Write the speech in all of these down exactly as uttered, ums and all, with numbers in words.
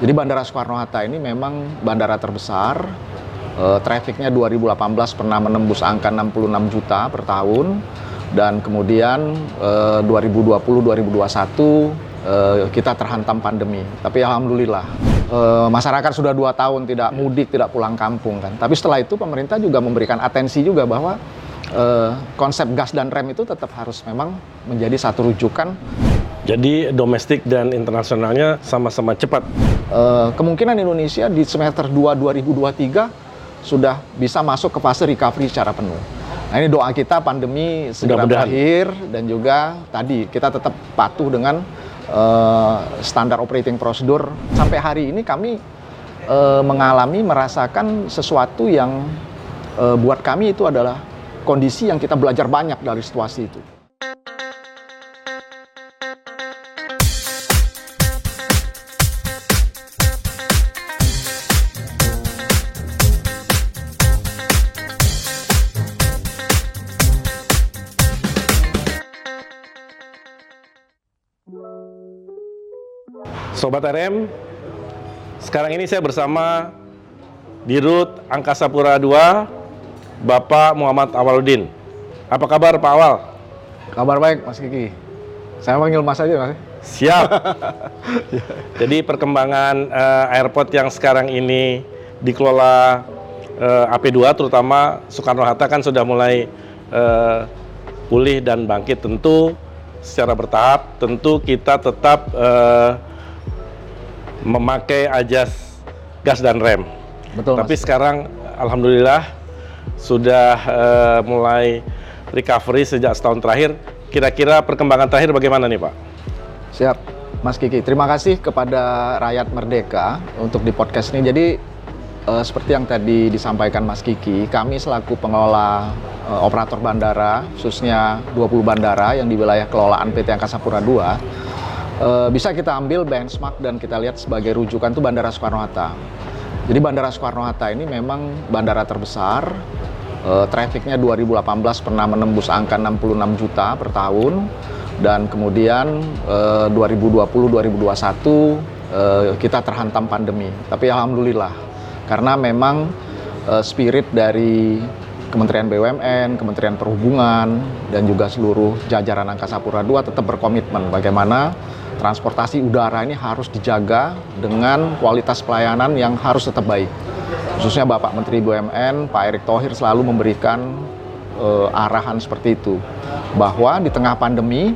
Jadi Bandara Soekarno-Hatta ini memang bandara terbesar. E, Trafficnya dua ribu delapan belas pernah menembus angka enam puluh enam juta per tahun. Dan kemudian e, dua ribu dua puluh sampai dua ribu dua puluh satu e, kita terhantam pandemi. Tapi alhamdulillah e, masyarakat sudah dua tahun tidak mudik, tidak pulang kampung kan. Tapi setelah itu pemerintah juga memberikan atensi juga bahwa e, konsep gas dan rem itu tetap harus memang menjadi satu rujukan. Jadi domestik dan internasionalnya sama-sama cepat. E, kemungkinan Indonesia di semester dua dua ribu dua puluh tiga sudah bisa masuk ke fase recovery secara penuh. Nah ini doa kita pandemi segera berakhir dan juga tadi kita tetap patuh dengan e, standar operating procedure. Sampai hari ini kami e, mengalami merasakan sesuatu yang e, buat kami itu adalah kondisi yang kita belajar banyak dari situasi itu. Sobat R M, sekarang ini saya bersama Dirut Angkasa Pura dua, Bapak Muhammad Awaluddin. Apa kabar Pak Awal? Kabar baik Mas Kiki. Saya panggil Mas aja Mas. Siap. Jadi perkembangan uh, airport yang sekarang ini dikelola uh, A P dua, terutama Soekarno-Hatta kan sudah mulai uh, pulih dan bangkit. Tentu secara bertahap, tentu kita tetap uh, memakai ajas gas dan rem. Betul, tapi Mas, sekarang alhamdulillah sudah uh, mulai recovery sejak setahun terakhir. Kira-kira perkembangan terakhir bagaimana nih Pak? Siap Mas Kiki, terima kasih kepada Rakyat Merdeka untuk di podcast ini. Jadi uh, seperti yang tadi disampaikan Mas Kiki, kami selaku pengelola uh, operator bandara, khususnya dua puluh bandara yang di wilayah kelolaan P T Angkasa Pura dua, E, bisa kita ambil benchmark dan kita lihat sebagai rujukan tuh Bandara Soekarno-Hatta. Jadi Bandara Soekarno-Hatta ini memang bandara terbesar. E, Trafficnya dua ribu delapan belas pernah menembus angka enam puluh enam juta per tahun. Dan kemudian e, dua ribu dua puluh sampai dua ribu dua puluh satu e, kita terhantam pandemi. Tapi alhamdulillah karena memang e, spirit dari Kementerian B U M N, Kementerian Perhubungan, dan juga seluruh jajaran Angkasa Pura dua tetap berkomitmen bagaimana transportasi udara ini harus dijaga dengan kualitas pelayanan yang harus tetap baik. Khususnya Bapak Menteri B U M N, Pak Erick Thohir selalu memberikan e, arahan seperti itu. Bahwa di tengah pandemi,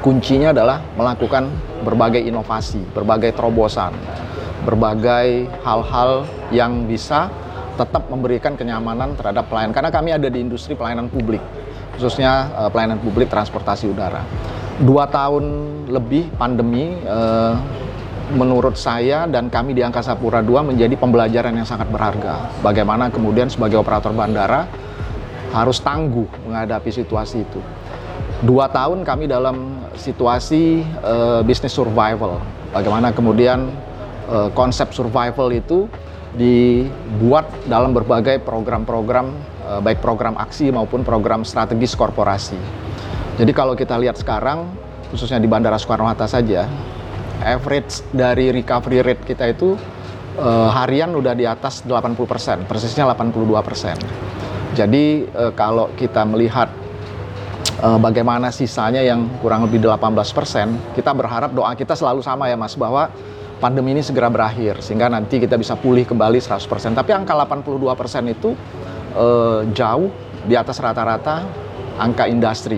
kuncinya adalah melakukan berbagai inovasi, berbagai terobosan, berbagai hal-hal yang bisa tetap memberikan kenyamanan terhadap pelayan. Karena kami ada di industri pelayanan publik, khususnya eh, pelayanan publik transportasi udara. Dua tahun lebih pandemi, eh, menurut saya dan kami di Angkasa Pura dua menjadi pembelajaran yang sangat berharga. Bagaimana kemudian sebagai operator bandara harus tangguh menghadapi situasi itu. Dua tahun kami dalam situasi eh, bisnis survival. Bagaimana kemudian eh, konsep survival itu dibuat dalam berbagai program-program, baik program aksi maupun program strategis korporasi. Jadi kalau kita lihat sekarang, khususnya di Bandara Soekarno-Hatta saja, average dari recovery rate kita itu eh, harian udah di atas delapan puluh persen, persisnya delapan puluh dua persen. Jadi eh, kalau kita melihat eh, bagaimana sisanya yang kurang lebih delapan belas persen, kita berharap doa kita selalu sama ya Mas, bahwa pandemi ini segera berakhir, sehingga nanti kita bisa pulih kembali seratus persen. Tapi angka delapan puluh dua persen itu e, jauh di atas rata-rata angka industri.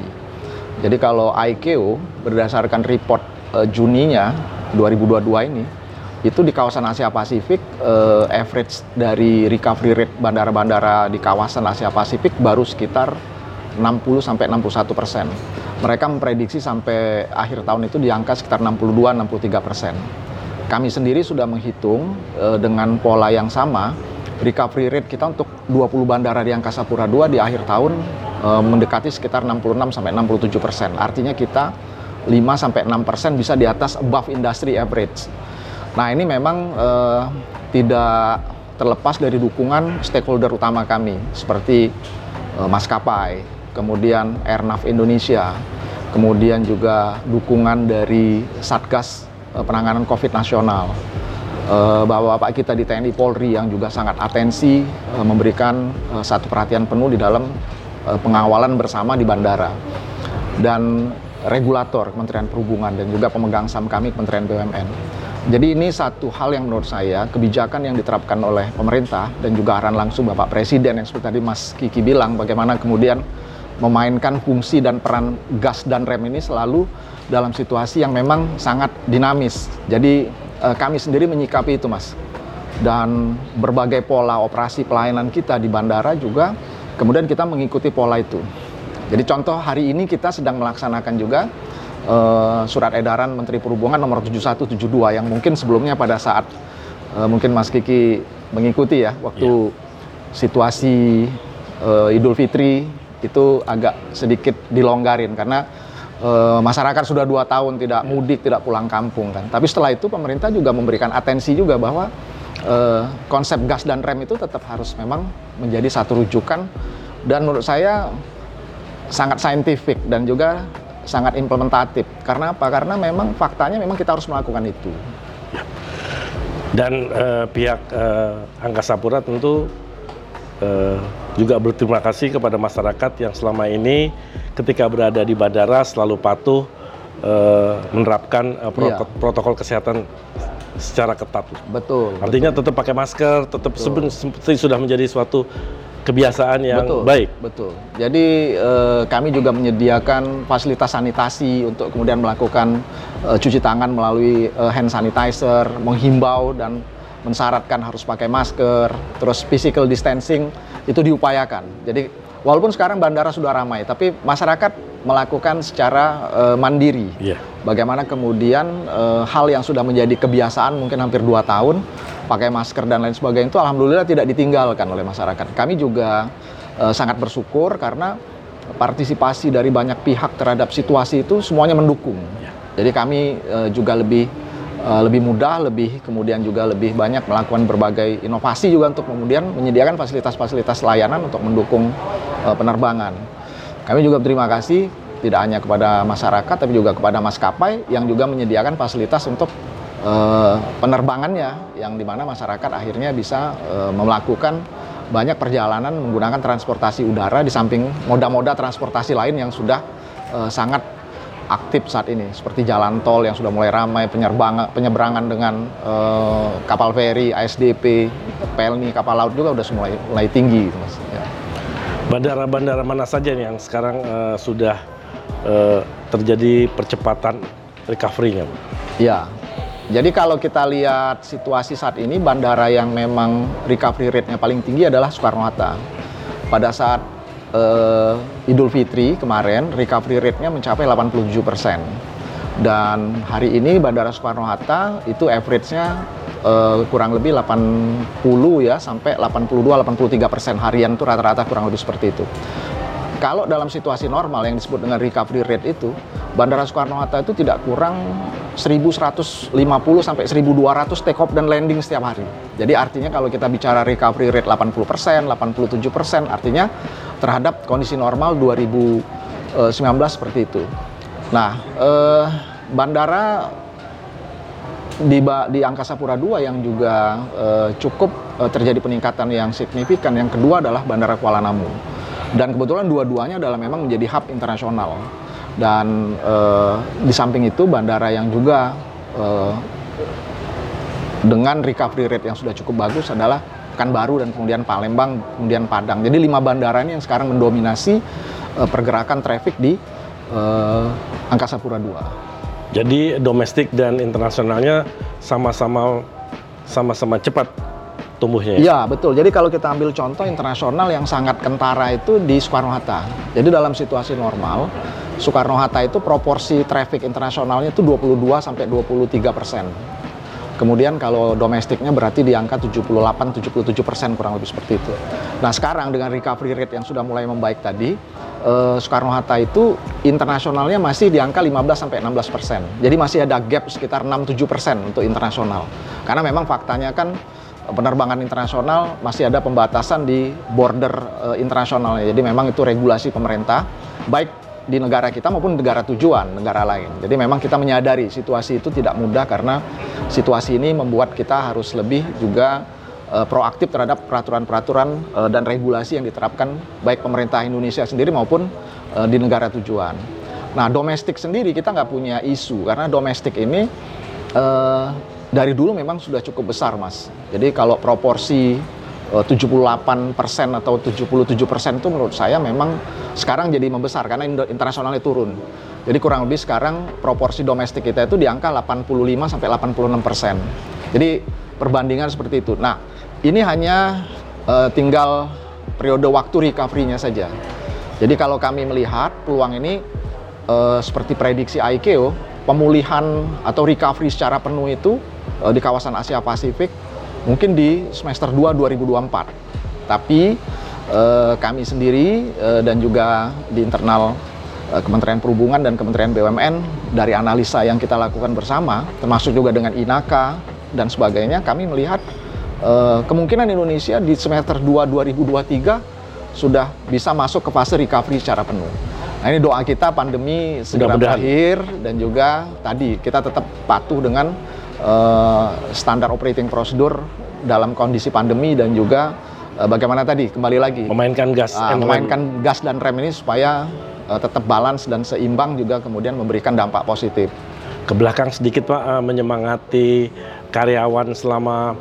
Jadi kalau I C A O berdasarkan report e, Juninya dua ribu dua puluh dua ini, itu di kawasan Asia Pasifik, e, average dari recovery rate bandara-bandara di kawasan Asia Pasifik baru sekitar enam puluh sampai enam puluh satu persen. Mereka memprediksi sampai akhir tahun itu di angka sekitar enam puluh dua sampai enam puluh tiga persen. Kami sendiri sudah menghitung e, dengan pola yang sama, recovery rate kita untuk dua puluh bandara di Angkasa Pura dua di akhir tahun e, mendekati sekitar enam puluh enam sampai enam puluh tujuh persen. Artinya kita lima sampai enam persen bisa di atas above industry average. Nah ini memang e, tidak terlepas dari dukungan stakeholder utama kami, seperti e, maskapai, kemudian Airnav Indonesia, kemudian juga dukungan dari Satgas Penanganan COVID nasional, bapak-bapak kita di T N I Polri yang juga sangat atensi, memberikan satu perhatian penuh di dalam pengawalan bersama di bandara. Dan regulator Kementerian Perhubungan dan juga pemegang saham kami Kementerian B U M N. Jadi ini satu hal yang menurut saya, kebijakan yang diterapkan oleh pemerintah dan juga arahan langsung Bapak Presiden yang seperti tadi Mas Kiki bilang, bagaimana kemudian memainkan fungsi dan peran gas dan rem ini selalu dalam situasi yang memang sangat dinamis. Jadi kami sendiri menyikapi itu, Mas. Dan berbagai pola operasi pelayanan kita di bandara juga, kemudian kita mengikuti pola itu. Jadi contoh hari ini kita sedang melaksanakan juga uh, surat edaran Menteri Perhubungan nomor tujuh satu tujuh dua yang mungkin sebelumnya pada saat uh, mungkin Mas Kiki mengikuti ya, waktu yeah. situasi uh, Idul Fitri itu agak sedikit dilonggarin karena E, masyarakat sudah dua tahun tidak mudik, tidak pulang kampung kan. Tapi setelah itu pemerintah juga memberikan atensi juga bahwa e, konsep gas dan rem itu tetap harus memang menjadi satu rujukan. Dan menurut saya sangat saintifik dan juga sangat implementatif. Karena apa? Karena memang faktanya memang kita harus melakukan itu. Dan e, pihak e, Angkasa Pura tentu Uh, juga berterima kasih kepada masyarakat yang selama ini ketika berada di bandara selalu patuh uh, menerapkan uh, protokol, yeah. protokol kesehatan secara ketat. Betul. Artinya betul. Tetap pakai masker, tetap betul. Seperti sudah menjadi suatu kebiasaan yang betul, baik. Betul. Jadi uh, kami juga menyediakan fasilitas sanitasi untuk kemudian melakukan uh, cuci tangan melalui uh, hand sanitizer, menghimbau dan mensyaratkan harus pakai masker, terus physical distancing itu diupayakan. Jadi walaupun sekarang bandara sudah ramai, tapi masyarakat melakukan secara uh, mandiri. Yeah. Bagaimana kemudian uh, hal yang sudah menjadi kebiasaan mungkin hampir dua tahun, pakai masker dan lain sebagainya itu alhamdulillah tidak ditinggalkan oleh masyarakat. Kami juga uh, sangat bersyukur karena partisipasi dari banyak pihak terhadap situasi itu semuanya mendukung. Yeah. Jadi kami uh, juga lebih Uh, lebih mudah, lebih kemudian juga lebih banyak melakukan berbagai inovasi juga untuk kemudian menyediakan fasilitas-fasilitas layanan untuk mendukung uh, penerbangan. Kami juga berterima kasih tidak hanya kepada masyarakat tapi juga kepada maskapai yang juga menyediakan fasilitas untuk uh, penerbangannya, yang dimana masyarakat akhirnya bisa uh, melakukan banyak perjalanan menggunakan transportasi udara di samping moda-moda transportasi lain yang sudah uh, sangat aktif saat ini, seperti jalan tol yang sudah mulai ramai, penyeberangan dengan eh, kapal feri, A S D P, Pelni, kapal laut juga sudah mulai, mulai tinggi. Mas. Ya. Bandara-bandara mana saja nih yang sekarang eh, sudah eh, terjadi percepatan recovery-nya? Ya, jadi kalau kita lihat situasi saat ini, bandara yang memang recovery rate-nya paling tinggi adalah Soekarno-Hatta. Pada saat Uh, Idul Fitri kemarin recovery rate-nya mencapai delapan puluh tujuh persen dan hari ini Bandara Soekarno-Hatta itu average-nya uh, kurang lebih delapan puluh ya sampai delapan puluh dua sampai delapan puluh tiga persen harian itu rata-rata kurang lebih seperti itu. Kalau dalam situasi normal yang disebut dengan recovery rate itu, Bandara Soekarno-Hatta itu tidak kurang seribu seratus lima puluh sampai seribu dua ratus take off dan landing setiap hari. Jadi artinya kalau kita bicara recovery rate delapan puluh persen, delapan puluh tujuh persen artinya terhadap kondisi normal dua ribu sembilan belas seperti itu. Nah, eh, bandara di, di Angkasa Pura dua yang juga eh, cukup eh, terjadi peningkatan yang signifikan. Yang kedua adalah Bandara Kuala Namu. Dan kebetulan dua-duanya adalah memang menjadi hub internasional. Dan eh, di samping itu bandara yang juga eh, dengan recovery rate yang sudah cukup bagus adalah Pekanbaru dan kemudian Palembang, kemudian Padang. Jadi lima bandara ini yang sekarang mendominasi eh, pergerakan trafik di eh, Angkasa Pura dua. Jadi domestik dan internasionalnya sama-sama sama-sama cepat tumbuhnya. Ya? Ya betul. Jadi kalau kita ambil contoh internasional yang sangat kentara itu di Soekarno-Hatta. Jadi dalam situasi normal Soekarno-Hatta itu proporsi trafik internasionalnya itu dua puluh dua sampai dua puluh tiga persen. Kemudian kalau domestiknya berarti di angka tujuh puluh delapan sampai tujuh puluh tujuh persen kurang lebih seperti itu. Nah sekarang dengan recovery rate yang sudah mulai membaik tadi, eh, Soekarno-Hatta itu internasionalnya masih di angka lima belas sampai enam belas persen. Jadi masih ada gap sekitar enam sampai tujuh persen untuk internasional. Karena memang faktanya kan penerbangan internasional masih ada pembatasan di border e, internasionalnya. Jadi memang itu regulasi pemerintah, baik di negara kita maupun negara tujuan, negara lain. Jadi memang kita menyadari situasi itu tidak mudah karena situasi ini membuat kita harus lebih juga e, proaktif terhadap peraturan-peraturan e, dan regulasi yang diterapkan baik pemerintah Indonesia sendiri maupun e, di negara tujuan. Nah, domestik sendiri kita nggak punya isu karena domestik ini e, dari dulu memang sudah cukup besar, Mas. Jadi kalau proporsi tujuh puluh delapan persen atau tujuh puluh tujuh persen itu menurut saya memang sekarang jadi membesar karena internasionalnya turun. Jadi kurang lebih sekarang proporsi domestik kita itu di angka delapan puluh lima sampai delapan puluh enam persen. Jadi perbandingan seperti itu. Nah, ini hanya uh, tinggal periode waktu recovery-nya saja. Jadi kalau kami melihat peluang ini uh, seperti prediksi I C A O, pemulihan atau recovery secara penuh itu uh, di kawasan Asia Pasifik mungkin di semester dua dua ribu dua puluh empat, tapi eh, kami sendiri eh, dan juga di internal eh, Kementerian Perhubungan dan Kementerian B U M N dari analisa yang kita lakukan bersama, termasuk juga dengan I N A C A dan sebagainya, kami melihat eh, kemungkinan Indonesia di semester dua dua ribu dua puluh tiga sudah bisa masuk ke fase recovery secara penuh. Nah, ini doa kita pandemi segera berakhir dan juga tadi kita tetap patuh dengan Uh, standar operating prosedur dalam kondisi pandemi dan juga uh, bagaimana tadi kembali lagi memainkan gas, uh, memainkan gas dan rem ini supaya uh, tetap balance dan seimbang juga kemudian memberikan dampak positif. Ke belakang sedikit Pak, uh, menyemangati karyawan selama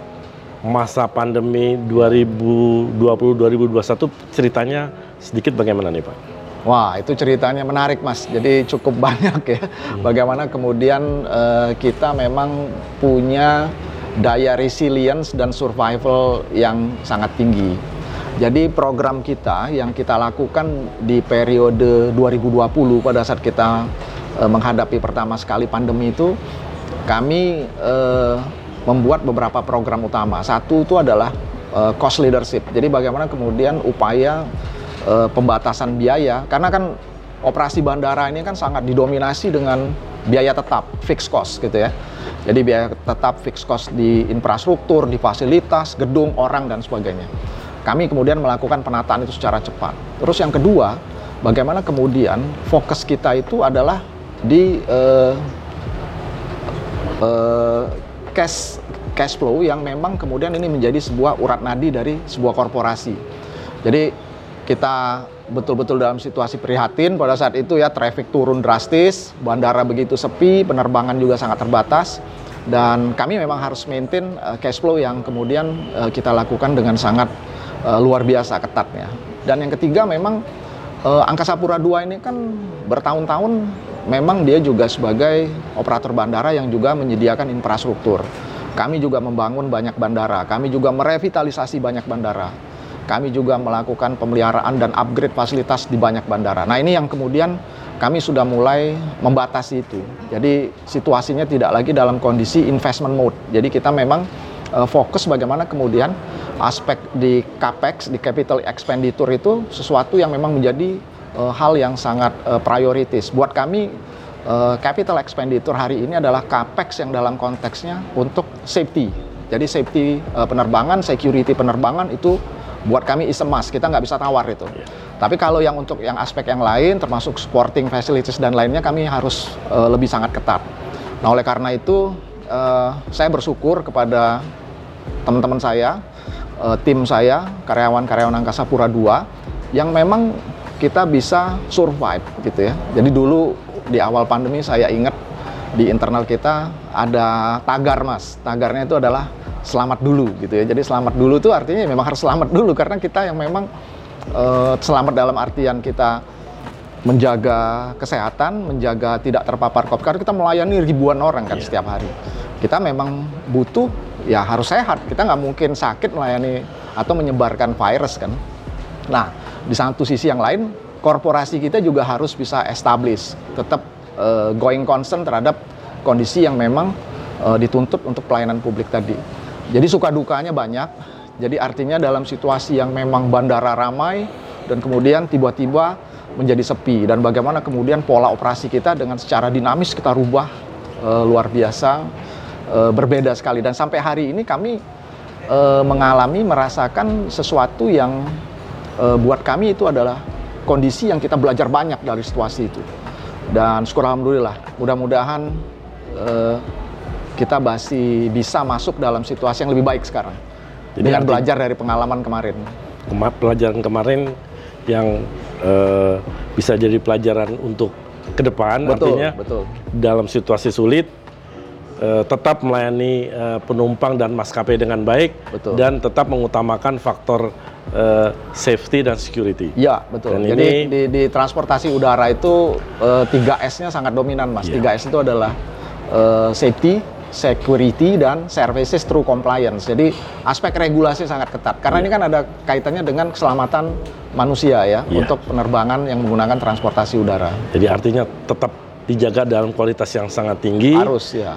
masa pandemi dua ribu dua puluh sampai dua ribu dua puluh satu, ceritanya sedikit bagaimana nih Pak? Wah, itu ceritanya menarik, Mas. Jadi cukup banyak ya. Bagaimana kemudian uh, kita memang punya daya resilience dan survival yang sangat tinggi. Jadi program kita yang kita lakukan di periode dua ribu dua puluh pada saat kita uh, menghadapi pertama sekali pandemi itu, kami uh, membuat beberapa program utama. Satu itu adalah uh, cost leadership. Jadi bagaimana kemudian upaya E, pembatasan biaya, karena kan operasi bandara ini kan sangat didominasi dengan biaya tetap, fixed cost gitu ya. Jadi biaya tetap, fixed cost di infrastruktur, di fasilitas, gedung, orang, dan sebagainya. Kami kemudian melakukan penataan itu secara cepat. Terus yang kedua, bagaimana kemudian fokus kita itu adalah di e, e, cash, cash flow yang memang kemudian ini menjadi sebuah urat nadi dari sebuah korporasi. Jadi kita betul-betul dalam situasi prihatin pada saat itu ya, traffic turun drastis, bandara begitu sepi, penerbangan juga sangat terbatas, dan kami memang harus maintain uh, cash flow yang kemudian uh, kita lakukan dengan sangat uh, luar biasa ketatnya. Dan yang ketiga memang uh, Angkasa Pura dua ini kan bertahun-tahun memang dia juga sebagai operator bandara yang juga menyediakan infrastruktur. Kami juga membangun banyak bandara, kami juga merevitalisasi banyak bandara. Kami juga melakukan pemeliharaan dan upgrade fasilitas di banyak bandara. Nah, ini yang kemudian kami sudah mulai membatasi itu. Jadi situasinya tidak lagi dalam kondisi investment mode. Jadi kita memang uh, fokus bagaimana kemudian aspek di CAPEX, di capital expenditure itu sesuatu yang memang menjadi uh, hal yang sangat uh, prioritis. Buat kami uh, capital expenditure hari ini adalah CAPEX yang dalam konteksnya untuk safety. Jadi safety uh, penerbangan, security penerbangan itu buat kami is emas, kita nggak bisa tawar itu. Yeah. Tapi kalau yang untuk yang aspek yang lain, termasuk supporting facilities dan lainnya, kami harus uh, lebih sangat ketat. Nah, oleh karena itu, uh, saya bersyukur kepada teman-teman saya, uh, tim saya, karyawan-karyawan Angkasa Pura dua, yang memang kita bisa survive gitu ya. Jadi dulu di awal pandemi saya ingat di internal kita ada tagar, Mas. Tagarnya itu adalah selamat dulu gitu ya. Jadi selamat dulu itu artinya memang harus selamat dulu karena kita yang memang e, selamat dalam artian kita menjaga kesehatan, menjaga tidak terpapar COVID. Karena kita melayani ribuan orang kan yeah. setiap hari. Kita memang butuh ya harus sehat. Kita nggak mungkin sakit melayani atau menyebarkan virus kan. Nah, di satu sisi yang lain korporasi kita juga harus bisa establish, tetap e, going concern terhadap kondisi yang memang e, dituntut untuk pelayanan publik tadi. Jadi suka dukanya banyak, jadi artinya dalam situasi yang memang bandara ramai dan kemudian tiba-tiba menjadi sepi, dan bagaimana kemudian pola operasi kita dengan secara dinamis kita rubah e, luar biasa, e, berbeda sekali. Dan sampai hari ini kami e, mengalami, merasakan sesuatu yang e, buat kami itu adalah kondisi yang kita belajar banyak dari situasi itu. Dan syukur alhamdulillah, mudah-mudahan eh, kita masih bisa masuk dalam situasi yang lebih baik sekarang. Jadi dengan arti, belajar dari pengalaman kemarin. Kema- pelajaran kemarin yang eh, bisa jadi pelajaran untuk ke depan, betul, artinya betul. Dalam situasi sulit eh, tetap melayani eh, penumpang dan maskapai dengan baik, betul. Dan tetap mengutamakan faktor Uh, safety dan security. Ya, betul. Dan jadi ini, di, di transportasi udara itu uh, tiga S-nya sangat dominan, Mas. Yeah. tiga S itu adalah uh, safety, security, dan services through compliance. Jadi aspek regulasi sangat ketat. Karena yeah. ini kan ada kaitannya dengan keselamatan manusia ya, yeah. untuk penerbangan yang menggunakan transportasi udara. Jadi artinya tetap dijaga dalam kualitas yang sangat tinggi. Harus, ya.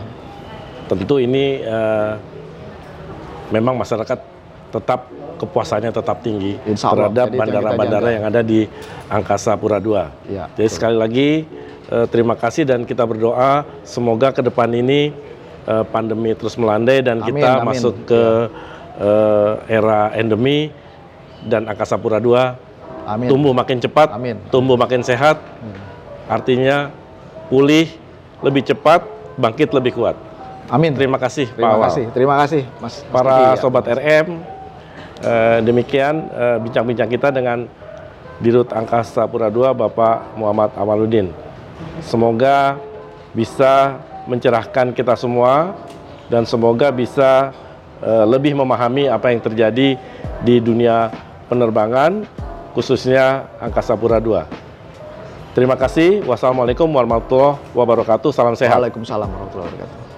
Tentu ini uh, memang masyarakat tetap kepuasannya tetap tinggi terhadap bandara-bandara yang ada di Angkasa Pura dua. Ya, Jadi betul. Sekali lagi eh, terima kasih dan kita berdoa semoga ke depan ini eh, pandemi terus melandai dan amin, kita amin. masuk ke eh, era endemi dan Angkasa Pura dua tumbuh makin cepat, amin. tumbuh makin sehat, amin. artinya pulih lebih cepat, bangkit lebih kuat. Amin. Terima kasih terima Pak Awal. Kasih, terima kasih Mas. Para Sobat R M, eh, demikian eh, bincang-bincang kita dengan Dirut Angkasa Pura dua Bapak Muhammad Awaluddin. Semoga bisa mencerahkan kita semua dan semoga bisa eh, lebih memahami apa yang terjadi di dunia penerbangan khususnya Angkasa Pura dua. Terima kasih. Wassalamualaikum warahmatullahi wabarakatuh. Salam sehat. Waalaikumsalam warahmatullahi wabarakatuh.